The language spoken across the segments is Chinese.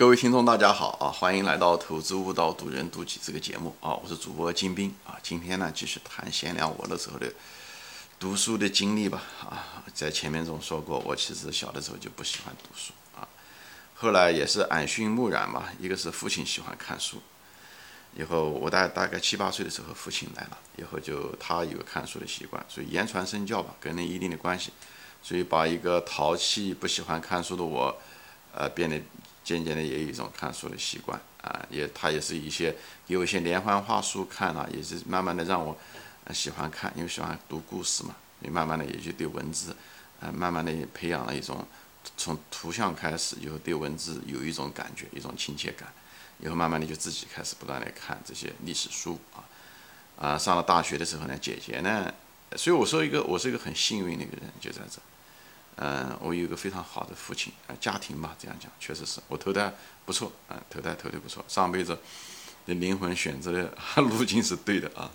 各位听众大家好啊，欢迎来到投资悟道渡人渡己这个节目啊，我是主播金兵啊。今天呢继续谈闲聊我那时候的读书的经历吧啊，在前面中说过，我其实小的时候就不喜欢读书啊，后来也是耳熏目染吧，一个是父亲喜欢看书，以后我大概7、8岁的时候父亲来了，以后就他有看书的习惯，所以言传身教吧，跟那一定的关系，所以把一个淘气不喜欢看书的我，变得渐渐的也有一种看书的习惯啊，他也是一些给我一些连环画书看了，也是慢慢的让我喜欢看，因为喜欢读故事嘛，也慢慢的也就对文字，慢慢的也培养了一种从图像开始，以后对文字有一种感觉，一种亲切感，以后慢慢的就自己开始不断的看这些历史书啊，上了大学的时候呢，姐姐呢，所以我是一个很幸运的一个人，就在这。我有一个非常好的父亲啊，家庭吧，这样讲确实是我投胎不错啊，投胎不错，上辈子的灵魂选择的路径是对的啊，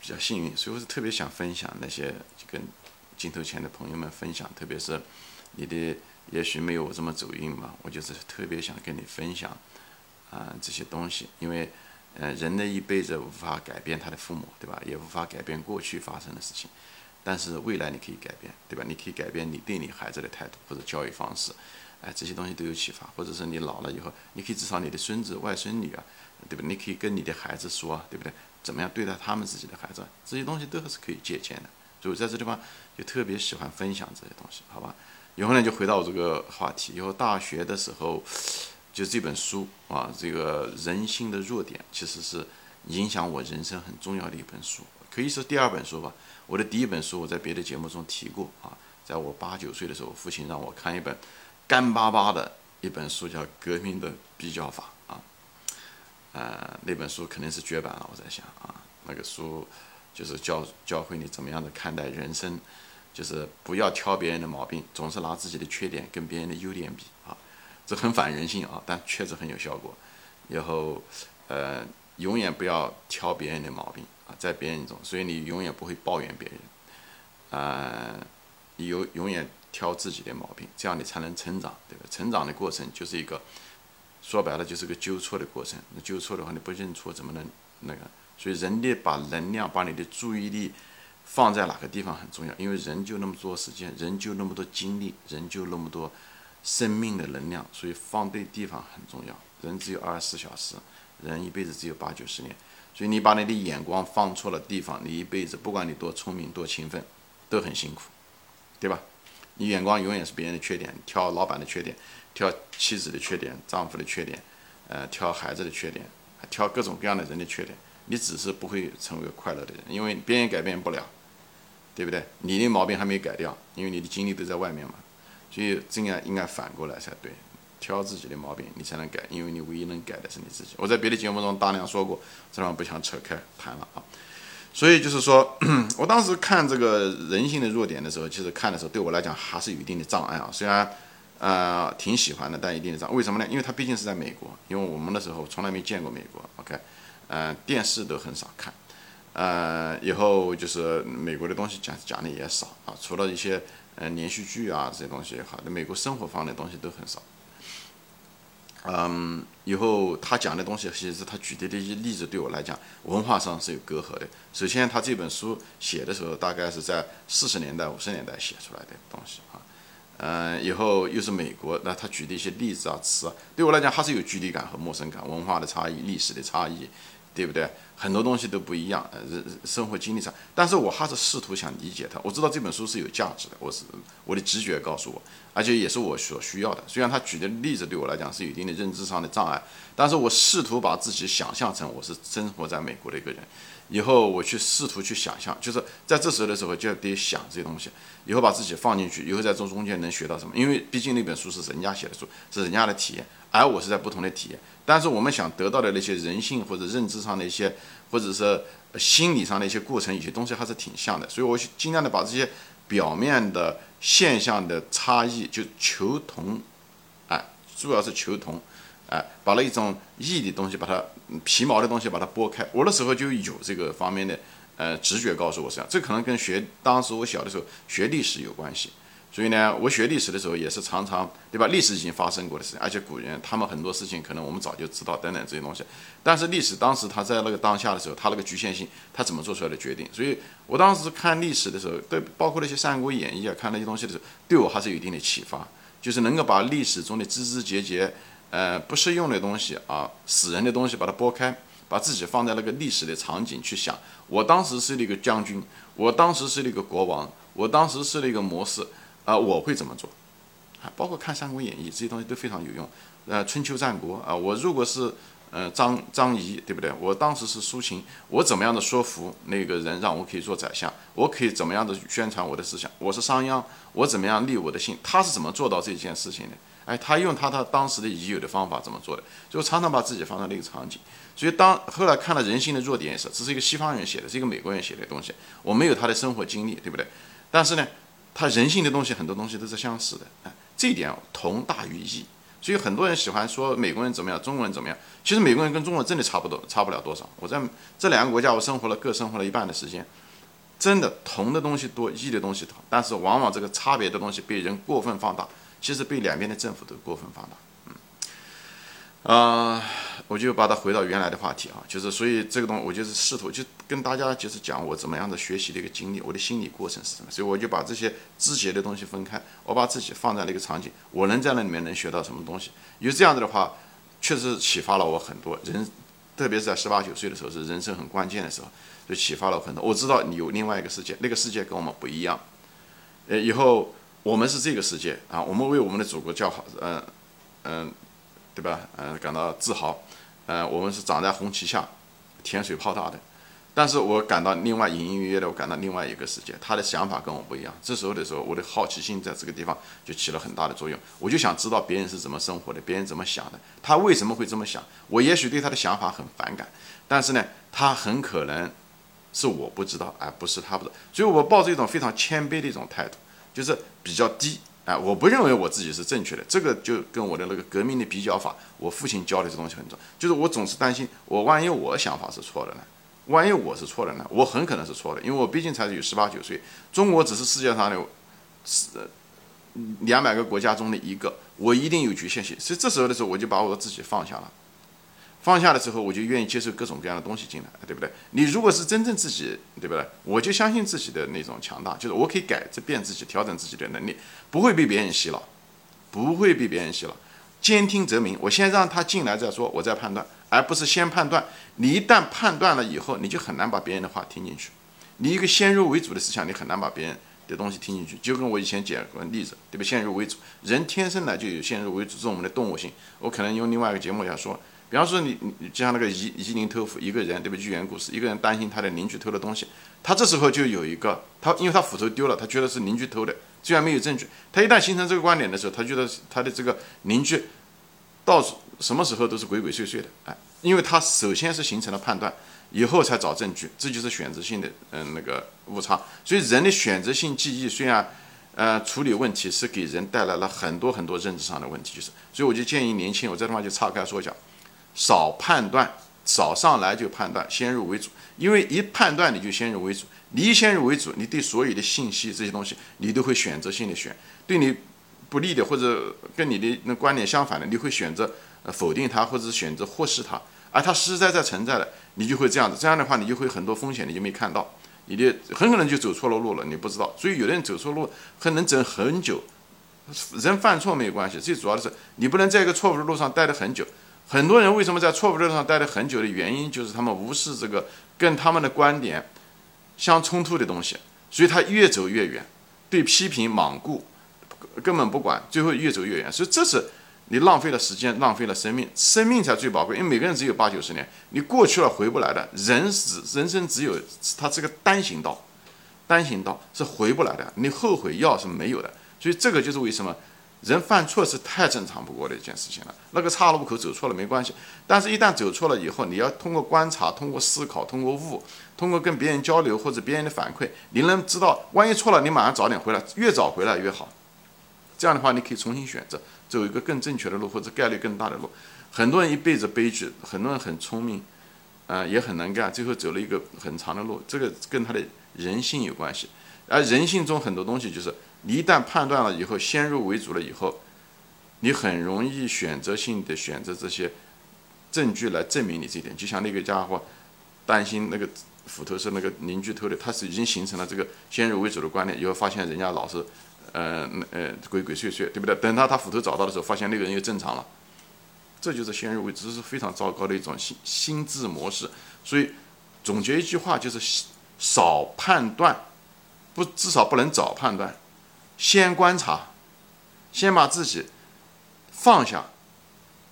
比较幸运，所以我是特别想分享那些就跟镜头前的朋友们分享，特别是你的也许没有我这么走运吧，我就是特别想跟你分享啊这些东西，因为人的一辈子无法改变他的父母，对吧？也无法改变过去发生的事情。但是未来你可以改变，对吧？你可以改变你对你孩子的态度或者教育方式，这些东西都有启发。或者是你老了以后，你可以至少你的孙子、外孙女啊，对吧？你可以跟你的孩子说，对不对？怎么样对待他们自己的孩子，这些东西都是可以借鉴的。所以我在这地方就特别喜欢分享这些东西，好吧？以后呢就回到这个话题。以后大学的时候，就这本书啊，这个人性的弱点，其实是影响我人生很重要的一本书。可以说第2本书吧，我的第1本书我在别的节目中提过啊，在我8、9岁的时候，父亲让我看一本干巴巴的一本书，叫《革命的比较法》啊，那本书肯定是绝版了，我在想啊，那个书就是教会你怎么样的看待人生，就是不要挑别人的毛病，总是拿自己的缺点跟别人的优点比啊，这很反人性啊，但确实很有效果。然后永远不要挑别人的毛病。在别人中，所以你永远不会抱怨别人，你永远挑自己的毛病，这样你才能成长，对吧？成长的过程就是一个，说白了就是个纠错的过程。那纠错的话，你不认错怎么能那个？所以人得把能量、把你的注意力放在哪个地方很重要，因为人就那么多时间，人就那么多精力，人就那么多生命的能量，所以放对地方很重要。人只有24小时，人一辈子只有8、9、10年。所以你把你的眼光放错了地方，你一辈子不管你多聪明多勤奋，都很辛苦，对吧？你眼光永远是别人的缺点，挑老板的缺点，挑妻子的缺点，丈夫的缺点，挑孩子的缺点，挑各种各样的人的缺点，你只是不会成为快乐的人，因为别人改变不了，对不对？你的毛病还没改掉，因为你的精力都在外面嘛。所以这样应该反过来才对。挑自己的毛病，你才能改，因为你唯一能改的是你自己。我在别的节目中大量说过，这地方不想扯开谈了啊。所以就是说，我当时看这个人性的弱点的时候，其实看的时候对我来讲还是有一定的障碍啊。虽然挺喜欢的，但一定的障碍。为什么呢？因为它毕竟是在美国，因为我们那时候从来没见过美国 ，OK，电视都很少看，以后就是美国的东西讲的也少啊，除了一些连续剧啊这些东西也好，美国生活方面的东西都很少。以后他讲的东西，其实他举的这些例子对我来讲，文化上是有隔阂的。首先，他这本书写的时候，大概是在40年代、50年代写出来的东西啊。以后又是美国，那他举的一些例子啊、词啊，对我来讲还是有距离感和陌生感，文化的差异、历史的差异，对不对？很多东西都不一样，生活经历上。但是我还是试图想理解它。我知道这本书是有价值的，我的直觉告诉我，而且也是我所需要的。虽然他举的例子对我来讲是有一定的认知上的障碍，但是我试图把自己想象成我是生活在美国的一个人，以后我去试图去想象，就是在这时候的时候就得想这些东西，以后把自己放进去，以后在这中间能学到什么？因为毕竟那本书是人家写的书，是人家的体验，而我是在不同的体验。但是我们想得到的那些人性或者认知上的一些，或者是心理上的一些过程，有些东西还是挺像的，所以我尽量的把这些表面的现象的差异就求同，主要是求同，把那一种异的东西，把它皮毛的东西把它剥开。我那时候就有这个方面的直觉告诉我，这可能跟当时我小的时候学历史有关系。所以呢，我学历史的时候也是常常，对吧？历史已经发生过的事情，而且古人他们很多事情可能我们早就知道等等这些东西。但是历史当时他在那个当下的时候，他那个局限性，他怎么做出来的决定？所以我当时看历史的时候，对包括那些《三国演义》啊，看那些东西的时候，对我还是有一定的启发，就是能够把历史中的枝枝节节，不适用的东西啊，死人的东西，把它拨开。把自己放在那个历史的场景去想，我当时是那个将军，我当时是那个国王，我当时是那个谋士，我会怎么做？包括看《三国演义》这些东西都非常有用。春秋战国啊、我如果是张仪，对不对？我当时是苏秦，我怎么样的说服那个人让我可以做宰相？我可以怎么样的宣传我的思想？我是商鞅，我怎么样立我的信？他是怎么做到这件事情的？哎，他用他当时的已有的方法怎么做的？就常常把自己放在那个场景。所以当后来看了《人性的弱点》也是，这是一个西方人写的，是一个美国人写的东西，我没有他的生活经历，对不对？但是呢，他人性的东西很多东西都是相似的，这一点同大于异。所以很多人喜欢说美国人怎么样，中国人怎么样，其实美国人跟中国人真的差不多，差不了多少。我在这两个国家，我各生活了一半的时间，真的同的东西多，异的东西多，但是往往这个差别的东西被人过分放大，其实被两边的政府都过分放大。我就把它回到原来的话题啊，就是所以这个东西，我就是试图就跟大家就是讲我怎么样的学习的一个经历，我的心理过程是什么，所以我就把这些枝节的东西分开，我把自己放在那个场景，我能在那里面能学到什么东西。因为这样子的话，确实启发了我很多人，特别是在18、19岁的时候，是人生很关键的时候，就启发了我很多。我知道你有另外一个世界，那个世界跟我们不一样，以后我们是这个世界啊，我们为我们的祖国叫好，对吧？感到自豪。我们是长在红旗下，甜水泡大的。但是我感到另外隐隐约约的，我感到另外一个世界，他的想法跟我不一样。这时候，我的好奇心在这个地方就起了很大的作用。我就想知道别人是怎么生活的，别人怎么想的，他为什么会这么想？我也许对他的想法很反感，但是呢，他很可能是我不知道，而不是他不知道。所以我抱着一种非常谦卑的一种态度，就是比较低。我不认为我自己是正确的，这个就跟我的那个革命的比较法，我父亲教的这东西很重要。就是我总是担心，我万一我想法是错的呢？万一我是错的呢？我很可能是错的，因为我毕竟才有18、19岁。中国只是世界上的200个国家中的一个，我一定有局限性。所以这时候，我就把我自己放下了。放下的时候，我就愿意接受各种各样的东西进来，对不对？你如果是真正自己，对不对？我就相信自己的那种强大，就是我可以改变自己、调整自己的能力，不会被别人洗脑，不会被别人洗脑。兼听则明，我先让他进来再说，我再判断，而不是先判断。你一旦判断了以后，你就很难把别人的话听进去。你一个先入为主的思想，你很难把别人的东西听进去。就跟我以前讲过的例子，对不对？先入为主，人天生来就有先入为主，这是我们的动物性。我可能用另外一个节目要说。比方说你就像那个夷陵偷斧，一个人，对不对？寓言故事，一个人担心他的邻居偷了东西，他这时候就有一个，他因为他斧头丢了，他觉得是邻居偷的，虽然没有证据，他一旦形成这个观点的时候，他觉得他的这个邻居到什么时候都是鬼鬼祟祟的，因为他首先是形成了判断，以后才找证据，这就是选择性的那个误差。所以人的选择性记忆虽然处理问题是给人带来了很多很多认知上的问题，就是所以我就建议年轻人，我这地方就岔开说一下。少判断，少上来就判断，先入为主。因为一判断你就先入为主，你一先入为主，你对所有的信息这些东西，你都会选择性的选，对你不利的或者跟你的那观点相反的，你会选择否定它，或者选择忽视它。而它实实在在存在的，你就会这样子。这样的话，你就会很多风险你就没看到，你的很可能就走错了路了，你不知道。所以有的人走错路，能走很久。人犯错没有关系，最主要的是你不能在一个错误的路上待得很久。很多人为什么在错误路上待了很久的原因，就是他们无视这个跟他们的观点相冲突的东西，所以他越走越远，对批评罔顾，根本不管，最后越走越远。所以这是你浪费了时间，浪费了生命，生命才最宝贵，因为每个人只有80、90年，你过去了回不来的。人生只有它是个单行道是回不来的，你后悔药是没有的。所以这个就是为什么。人犯错是太正常不过的一件事情了，那个岔路口走错了没关系，但是一旦走错了以后，你要通过观察，通过思考，通过悟，通过跟别人交流或者别人的反馈，你能知道，万一错了，你马上早点回来，越早回来越好。这样的话，你可以重新选择，走一个更正确的路或者概率更大的路。很多人一辈子悲剧，很多人很聪明，也很能干，最后走了一个很长的路，这个跟他的人性有关系。而人性中很多东西就是你一旦判断了以后，先入为主了以后，你很容易选择性的选择这些证据来证明你这一点。就像那个家伙担心那个斧头是那个邻居偷的，他是已经形成了这个先入为主的观念，以后发现人家老是鬼鬼祟祟，对不对？等他斧头找到的时候，发现那个人又正常了，这就是先入为主，这是非常糟糕的一种心智模式。所以总结一句话就是，少判断，至少不能早判断，先观察，先把自己放下，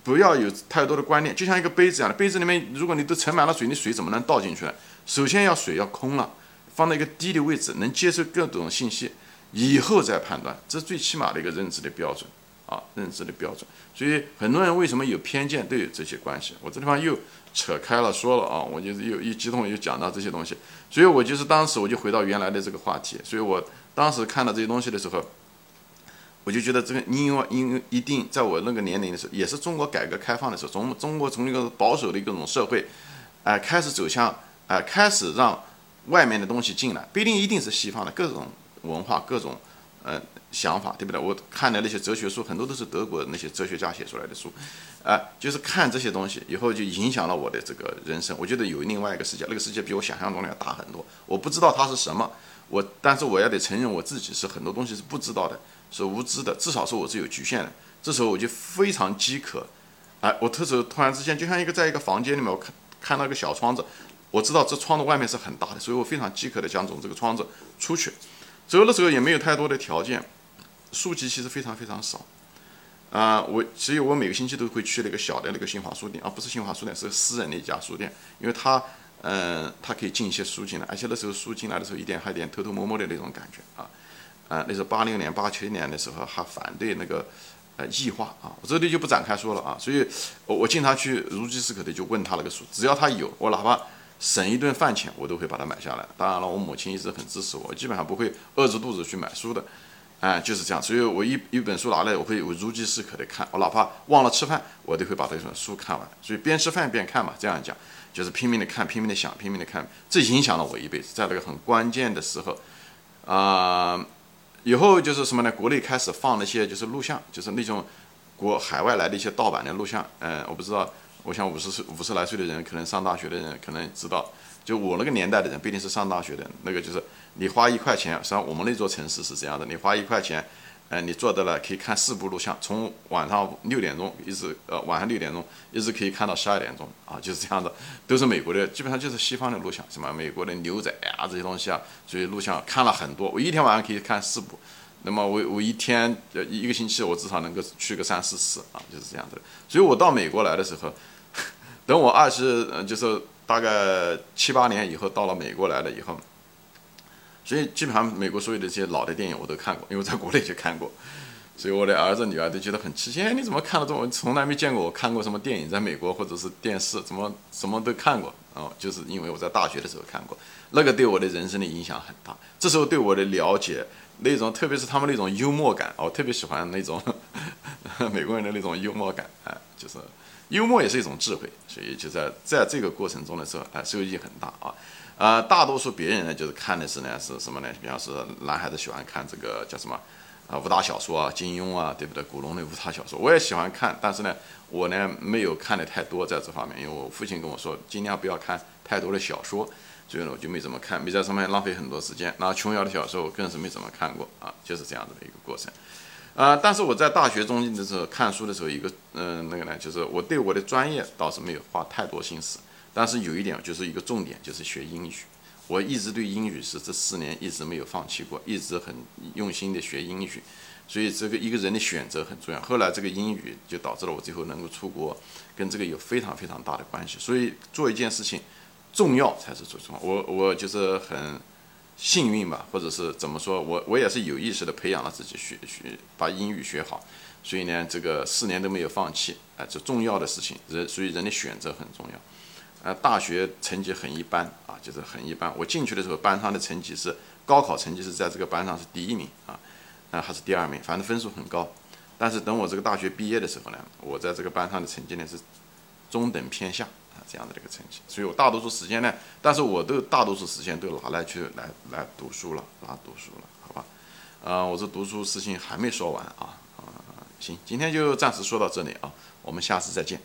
不要有太多的观念。就像一个杯子一样的，杯子里面如果你都盛满了水，你水怎么能倒进去呢？首先要水要空了，放在一个低的位置，能接受各种信息，以后再判断，这是最起码的一个认知的标准啊，认知的标准。所以很多人为什么有偏见，都有这些关系。我这地方又扯开了说了啊，我就是又一激动又讲到这些东西，所以我就是当时我就回到原来的这个话题。所以我当时看到这些东西的时候，我就觉得这个因为一定在我那个年龄的时候，也是中国改革开放的时候，中国从一个保守的一种社会，开始走向开始让外面的东西进来，不一定是西方的各种文化、各种想法，对不对？我看的那些哲学书，很多都是德国那些哲学家写出来的书，就是看这些东西以后就影响了我的这个人生。我觉得有另外一个世界，那个世界比我想象中的要大很多。我不知道它是什么，但是我也得承认我自己是很多东西是不知道的，是无知的，至少是我是有局限的。这时候我就非常饥渴，我这时候突然之间就像在一个房间里面，我看到一个小窗子，我知道这窗子外面是很大的，所以我非常饥渴的想从这个窗子出去。走的时候也没有太多的条件，书籍其实非常非常少，所以我每个星期都会去那个小的那个新华书店，不是新华书店，是私人的一家书店，因为它可以进一些书进来，而且那时候书进来的时候一点还有点偷偷摸摸的那种感觉啊。那是86年、87年的时候，还反对那个异化啊，我这里就不展开说了啊。所以我经常去如饥似渴的就问他那个书，只要他有，我哪怕省一顿饭钱，我都会把它买下来。当然了，我母亲一直很支持我，基本上不会饿着肚子去买书的，就是这样。所以我一本书拿来，我如饥似渴的看，我哪怕忘了吃饭，我都会把这本书看完。所以边吃饭边看嘛，这样讲就是拼命的看，拼命的想，拼命的看，这影响了我一辈子，在那个很关键的时候，以后就是什么呢？国内开始放那些就是录像，就是那种海外来的一些盗版的录像。我不知道，我想50来岁的人，可能上大学的人可能知道，就我那个年代的人，不一定是上大学的人。那个就是你花1块钱，实际上我们那座城市是这样的，你花1块钱，你坐到了可以看4部录像，从晚上6点钟一直可以看到12点钟啊，就是这样的，都是美国的，基本上就是西方的录像，什么美国的牛仔啊这些东西啊，所以录像看了很多。我一天晚上可以看4部，那么我一天一个星期我至少能够去个3、4次啊，就是这样的。所以我到美国来的时候，等我就是大概7、8年以后到了美国来了以后，所以基本上美国所有的这些老的电影我都看过，因为在国内就看过，所以我的儿子女儿都觉得很奇怪，你怎么看得懂？我从来没见过我看过什么电影，在美国或者是电视什么都看过啊，就是因为我在大学的时候看过，那个对我的人生的影响很大。这时候对我的了解，那种特别是他们那种幽默感，我特别喜欢那种美国人的那种幽默感，就是幽默也是一种智慧，所以就在这个过程中的时候，收益很大啊。大多数别人呢，就是看的是什么呢？比方说男孩子喜欢看这个叫什么武打小说啊，金庸啊，对不对？古龙的武打小说我也喜欢看，但是呢，我呢没有看的太多在这方面，因为我父亲跟我说尽量不要看太多的小说，所以呢我就没怎么看，没在上面浪费很多时间。那琼瑶的小说我更是没怎么看过啊，就是这样子的一个过程。但是我在大学中间的时候看书的时候，那个呢，就是我对我的专业倒是没有花太多心思。但是有一点就是一个重点，就是学英语。我一直对英语是这4年一直没有放弃过，一直很用心的学英语。所以这个一个人的选择很重要。后来这个英语就导致了我最后能够出国，跟这个有非常非常大的关系。所以做一件事情重要才是最重要。我就是很幸运吧，或者是怎么说，我也是有意识的培养了自己把英语学好。所以呢，这个4年都没有放弃，这重要的事情。所以人的选择很重要。大学成绩很一般啊，就是很一般。我进去的时候，班上的成绩是高考成绩是在这个班上是第1名啊，还是第2名，反正分数很高。但是等我这个大学毕业的时候呢，我在这个班上的成绩呢是中等偏下啊，这样的一个成绩。所以我大多数时间呢，但是我都大多数时间都拿来去来读书了，好吧？我这读书事情还没说完啊，行，今天就暂时说到这里啊，我们下次再见。